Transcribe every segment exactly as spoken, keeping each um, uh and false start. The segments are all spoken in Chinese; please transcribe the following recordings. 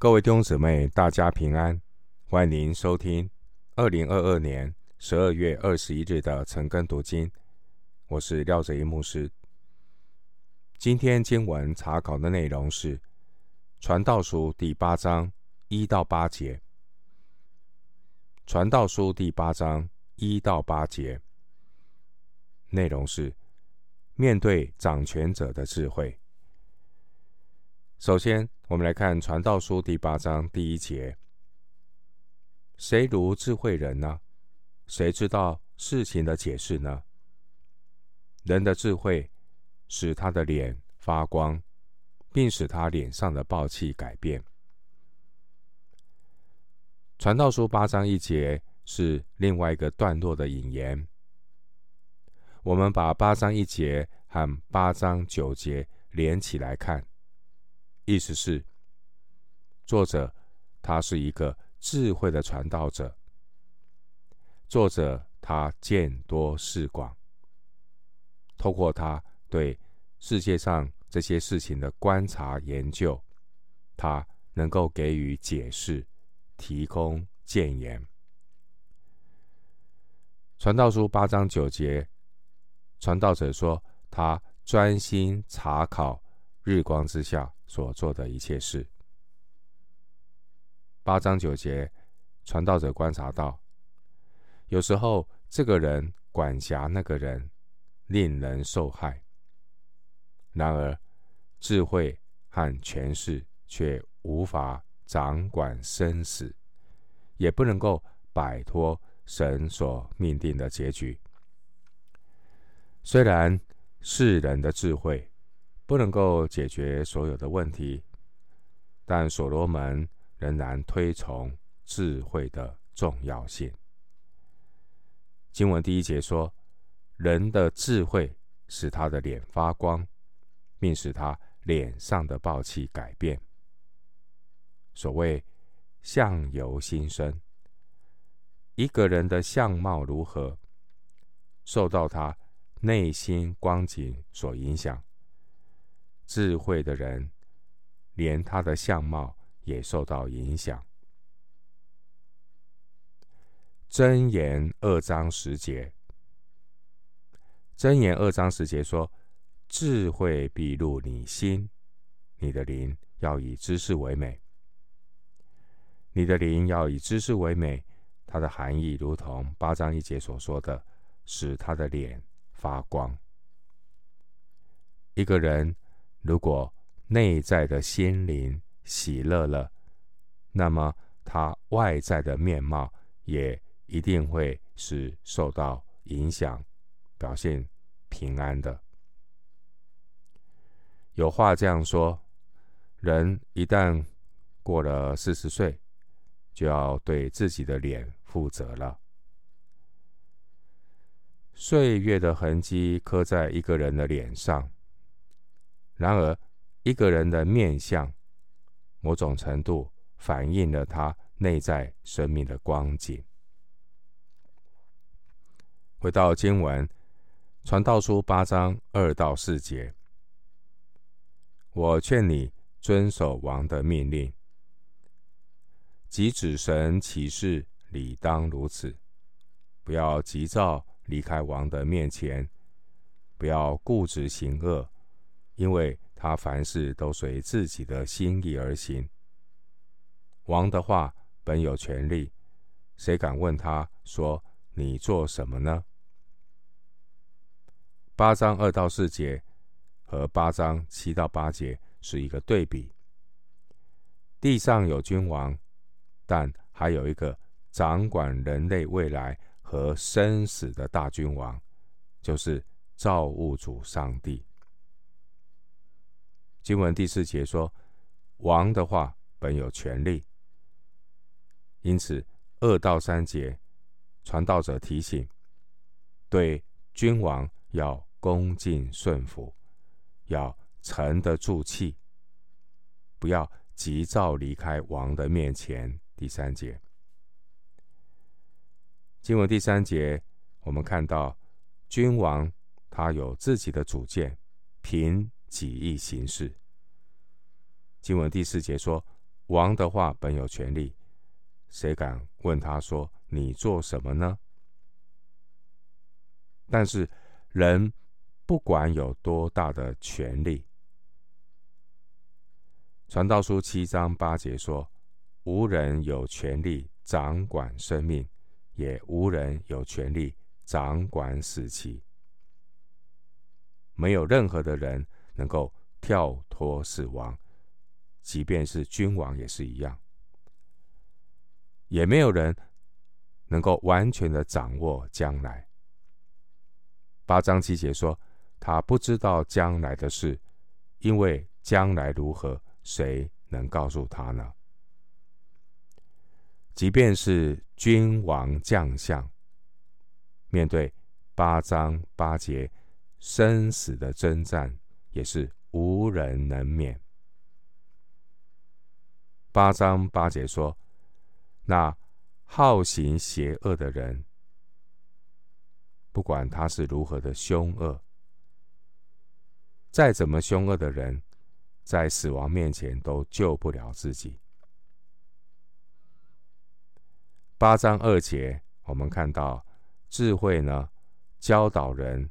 各位弟兄姊妹，大家平安，欢迎您收听二零二二年十二月二十一日的晨更读经，我是廖哲一牧师。今天经文查考的内容是《传道书》第八章一到八节，《传道书》第八章一到八节内容是面对掌权者的智慧。首先，我们来看传道书第八章第一节：谁如智慧人呢？谁知道事情的解释呢？人的智慧使他的脸发光，并使他脸上的暴气改变。传道书八章一节是另外一个段落的引言，我们把八章一节和八章九节连起来看，意思是，作者他是一个智慧的传道者，作者他见多识广，透过他对世界上这些事情的观察研究，他能够给予解释，提供谏言。传道书八章九节，传道者说他专心查考日光之下所做的一切事。八章九节，传道者观察到，有时候这个人管辖那个人，令人受害。然而，智慧和权势却无法掌管生死，也不能够摆脱神所命定的结局。虽然世人的智慧不能够解决所有的问题，但所罗门仍然推崇智慧的重要性。经文第一节说，人的智慧使他的脸发光，并使他脸上的暴气改变。所谓相由心生，一个人的相貌如何，受到他内心光景所影响。智慧的人，连他的相貌也受到影响。箴言二章十节，箴言二章十节说：智慧必入你心，你的灵要以知识为美。你的灵要以知识为美，它的含义如同八章一节所说的，使他的脸发光。一个人如果内在的心灵喜乐了，那么他外在的面貌也一定会是受到影响，表现平安的。有话这样说，人一旦过了四十岁，就要对自己的脸负责了。岁月的痕迹刻在一个人的脸上，然而，一个人的面相，某种程度反映了他内在生命的光景。回到经文，传道书八章二到四节，我劝你遵守王的命令，即指神启示，理当如此，不要急躁离开王的面前，不要固执行恶，因为他凡事都随自己的心意而行。王的话本有权利，谁敢问他说，你做什么呢？八章二到四节和八章七到八节是一个对比。地上有君王，但还有一个掌管人类未来和生死的大君王，就是造物主上帝。经文第四节说，王的话本有权利。因此，二到三节，传道者提醒，对君王要恭敬顺服，要沉得住气，不要急躁离开王的面前。第三节，经文第三节，我们看到君王他有自己的主见，凭己意行事。经文第四节说，王的话本有权利，谁敢问他说你做什么呢？但是人不管有多大的权利，传道书七章八节说，无人有权利掌管生命，也无人有权利掌管死期。没有任何的人能够跳脱死亡，即便是君王也是一样。也没有人能够完全的掌握将来。八章七节说，他不知道将来的事，因为将来如何，谁能告诉他呢？即便是君王将相，面对八章八节生死的征战，也是无人能免。八章八节说，那好行邪恶的人，不管他是如何的凶恶，再怎么凶恶的人，在死亡面前都救不了自己。八章二节，我们看到智慧呢，教导人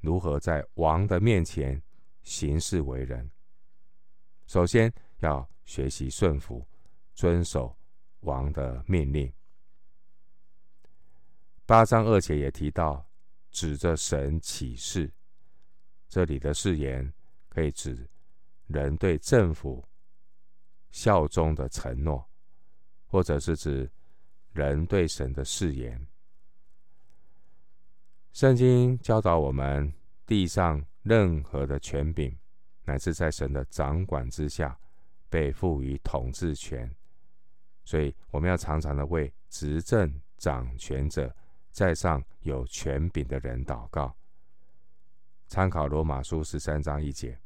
如何在王的面前行事为人。首先要学习顺服，遵守王的命令。八章二节也提到指着神起誓，这里的誓言可以指人对政府效忠的承诺，或者是指人对神的誓言。圣经教导我们，地上任何的权柄，乃至在神的掌管之下，被赋予统治权。所以我们要常常的为执政掌权者，在上有权柄的人祷告。参考罗马书十三章一节。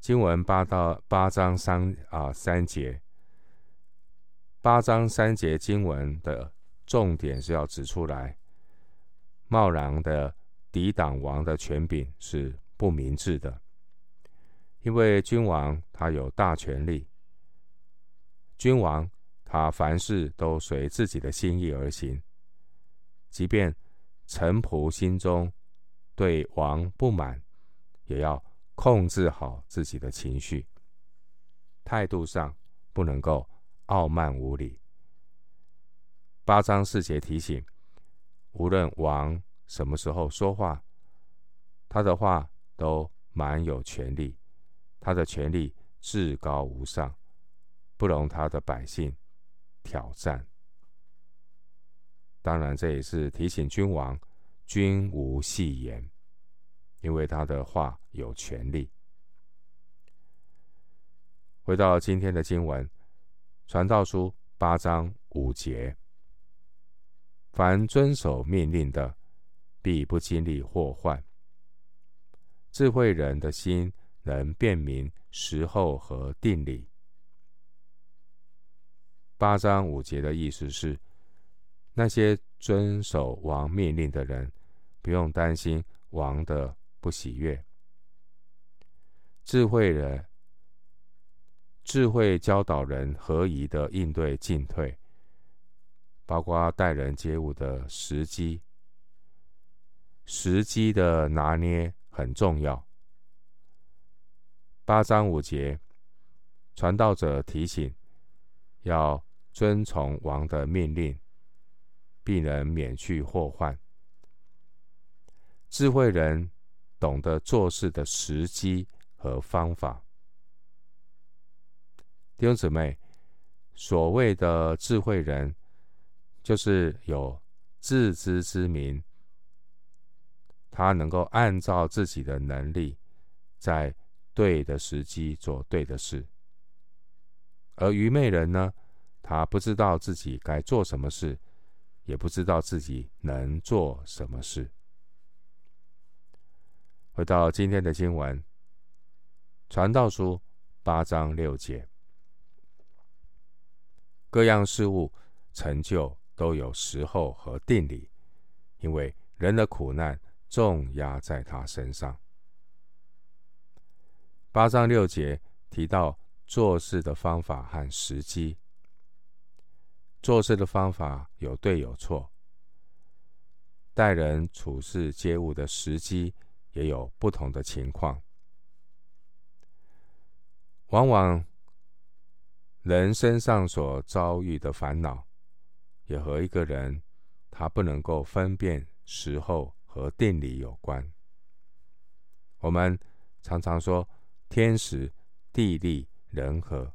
经文八到八章三啊三节，八章三节经文的重点是要指出来，贸然的抵挡王的权柄是不明智的，因为君王他有大权力，君王他凡事都随自己的心意而行，即便臣仆心中对王不满，也要控制好自己的情绪，态度上不能够傲慢无礼。八章四节提醒，无论王什么时候说话，他的话都满有权力，他的权力至高无上，不容他的百姓挑战。当然这也是提醒君王君无戏言，因为他的话有权力。回到今天的经文，传道书八章五节，凡遵守命令的，必不经历祸患。智慧人的心能辨明时候和定理。八章五节的意思是，那些遵守王命令的人，不用担心王的不喜悦。智慧人，智慧教导人合宜的应对进退，包括待人接物的时机。时机的拿捏很重要。八章五节，传道者提醒要遵从王的命令，必能免去祸患。智慧人懂得做事的时机和方法。弟兄姊妹，所谓的智慧人，就是有自知之明，他能够按照自己的能力，在对的时机做对的事。而愚昧人呢，他不知道自己该做什么事，也不知道自己能做什么事。回到今天的经文，传道书八章六节，各样事物成就都有时候和定理，因为人的苦难重压在他身上。八章六节提到做事的方法和时机。做事的方法有对有错，待人处事接物的时机也有不同的情况。往往人身上所遭遇的烦恼，也和一个人他不能够分辨时候和定理有关。我们常常说天时、地利、人和，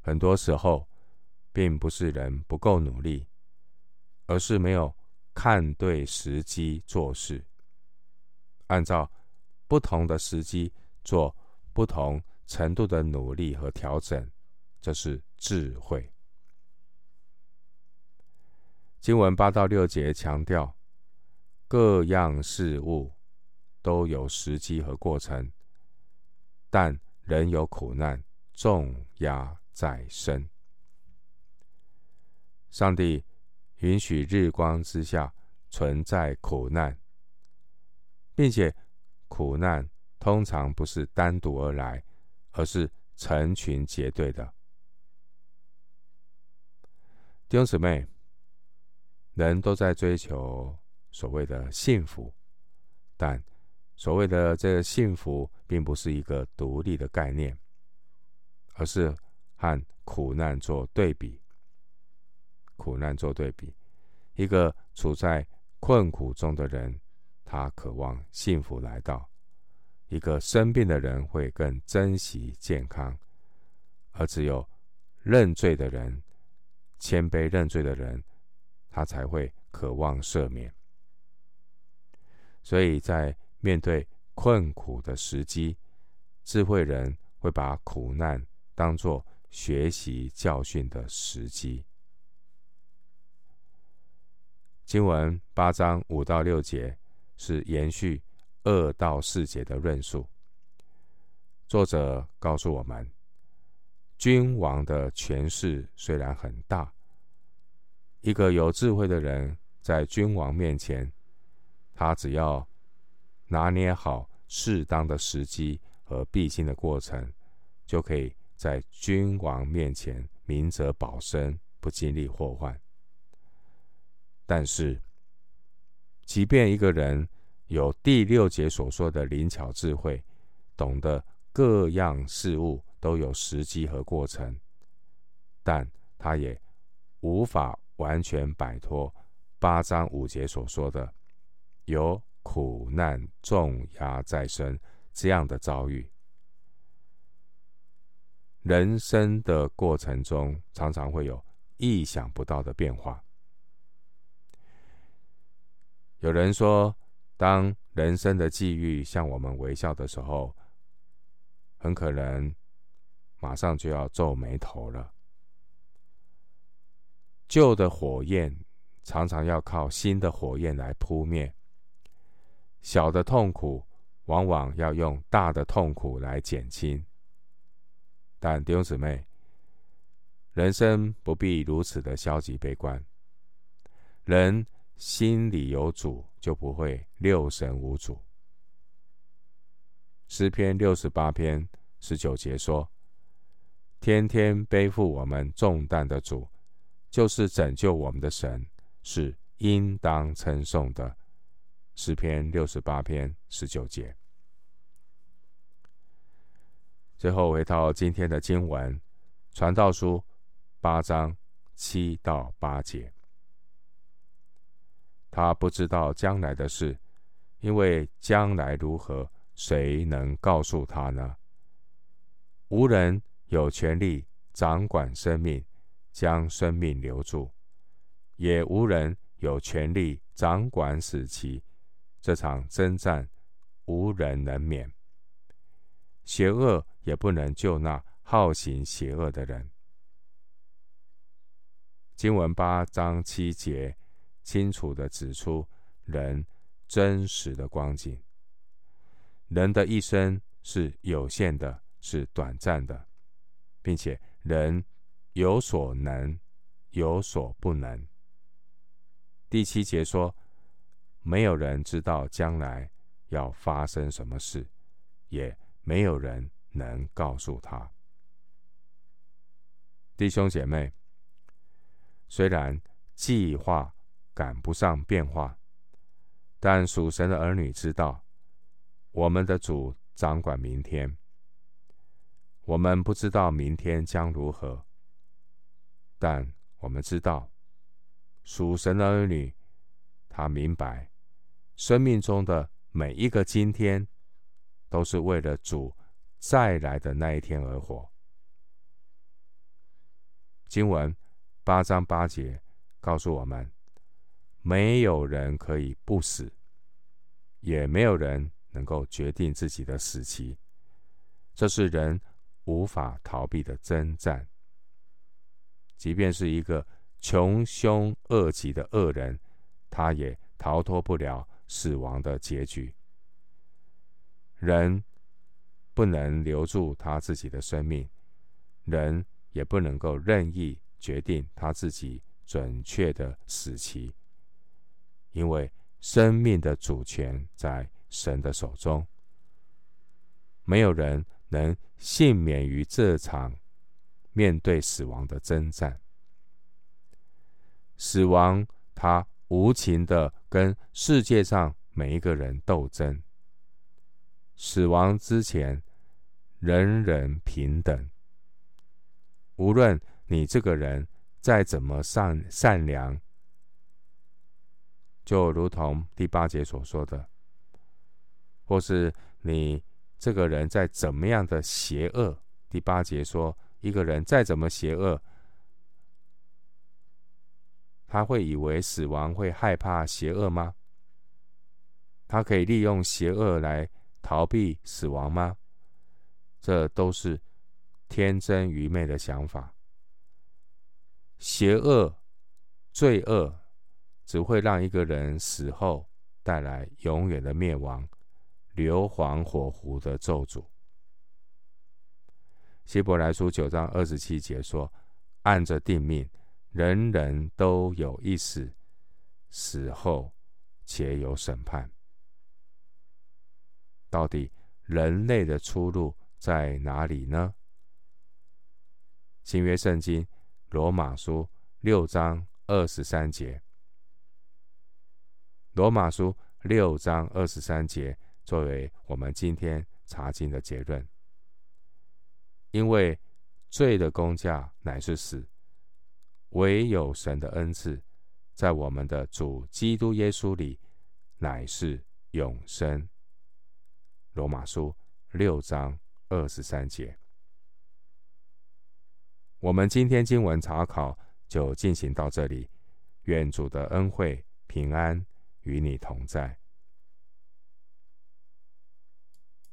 很多时候并不是人不够努力，而是没有看对时机做事，按照不同的时机做不同程度的努力和调整，这是智慧。经文八到六节强调，各样事物都有时机和过程，但人有苦难，重压在身。上帝允许日光之下存在苦难，并且苦难通常不是单独而来，而是成群结队的。弟兄姊妹，人都在追求所谓的幸福，但所谓的这个幸福并不是一个独立的概念，而是和苦难做对比。苦难做对比，一个处在困苦中的人，他渴望幸福来到；一个生病的人会更珍惜健康，而只有认罪的人，谦卑认罪的人，他才会渴望赦免。所以在面对困苦的时机，智慧人会把苦难当作学习教训的时机。经文八章五到六节是延续二到四节的论述。作者告诉我们，君王的权势虽然很大，一个有智慧的人在君王面前，他只要拿捏好适当的时机和必经的过程，就可以在君王面前明哲保身，不经历祸患。但是，即便一个人有第六节所说的灵巧智慧，懂得各样事物都有时机和过程，但他也无法完全摆脱八章五节所说的有苦难重压在身这样的遭遇。人生的过程中常常会有意想不到的变化。有人说，当人生的际遇向我们微笑的时候，很可能马上就要皱眉头了。旧的火焰常常要靠新的火焰来扑灭，小的痛苦往往要用大的痛苦来减轻。但弟兄姊妹，人生不必如此的消极悲观，人心里有主，就不会六神无主。诗篇六十八篇十九节说，天天背负我们重担的主，就是拯救我们的神，是应当称颂的。诗篇六十八篇十九节。最后回到今天的经文，传道书八章七到八节。他不知道将来的事，因为将来如何，谁能告诉他呢？无人有权利掌管生命，将生命留住，也无人有权利掌管死期。这场征战无人能免，邪恶也不能救那好行邪恶的人。经文八章七节清楚地指出人真实的光景。人的一生是有限的，是短暂的，并且人有所能，有所不能。第七节说，没有人知道将来要发生什么事，也没有人能告诉他。弟兄姐妹，虽然计划赶不上变化，但属神的儿女知道，我们的主掌管明天。我们不知道明天将如何，但我们知道，属神的儿女，他明白，生命中的每一个今天，都是为了主再来的那一天而活。经文八章八节告诉我们，没有人可以不死，也没有人能够决定自己的死期，这是人无法逃避的征战。即便是一个穷凶恶极的恶人，他也逃脱不了死亡的结局。人不能留住他自己的生命，人也不能够任意决定他自己准确的死期，因为生命的主权在神的手中，没有人能幸免于这场面对死亡的征战。死亡它无情地跟世界上每一个人斗争。死亡之前，人人平等。无论你这个人再怎么善善良，就如同第八节所说的，或是你这个人再怎么样的邪恶，第八节说，一个人再怎么邪恶，他会以为死亡会害怕邪恶吗？他可以利用邪恶来逃避死亡吗？这都是天真愚昧的想法。邪恶、罪恶只会让一个人死后带来永远的灭亡，硫磺火湖的咒诅。希伯来书九章二十七节说，按着定命，人人都有一死，死后且有审判。到底人类的出路在哪里呢？新约圣经罗马书六章二十三节，罗马书六章二十三节作为我们今天查经的结论。因为罪的工价乃是死，唯有神的恩赐在我们的主基督耶稣里乃是永生。罗马书六章二十三节。我们今天经文查考就进行到这里，愿主的恩惠平安与你同在。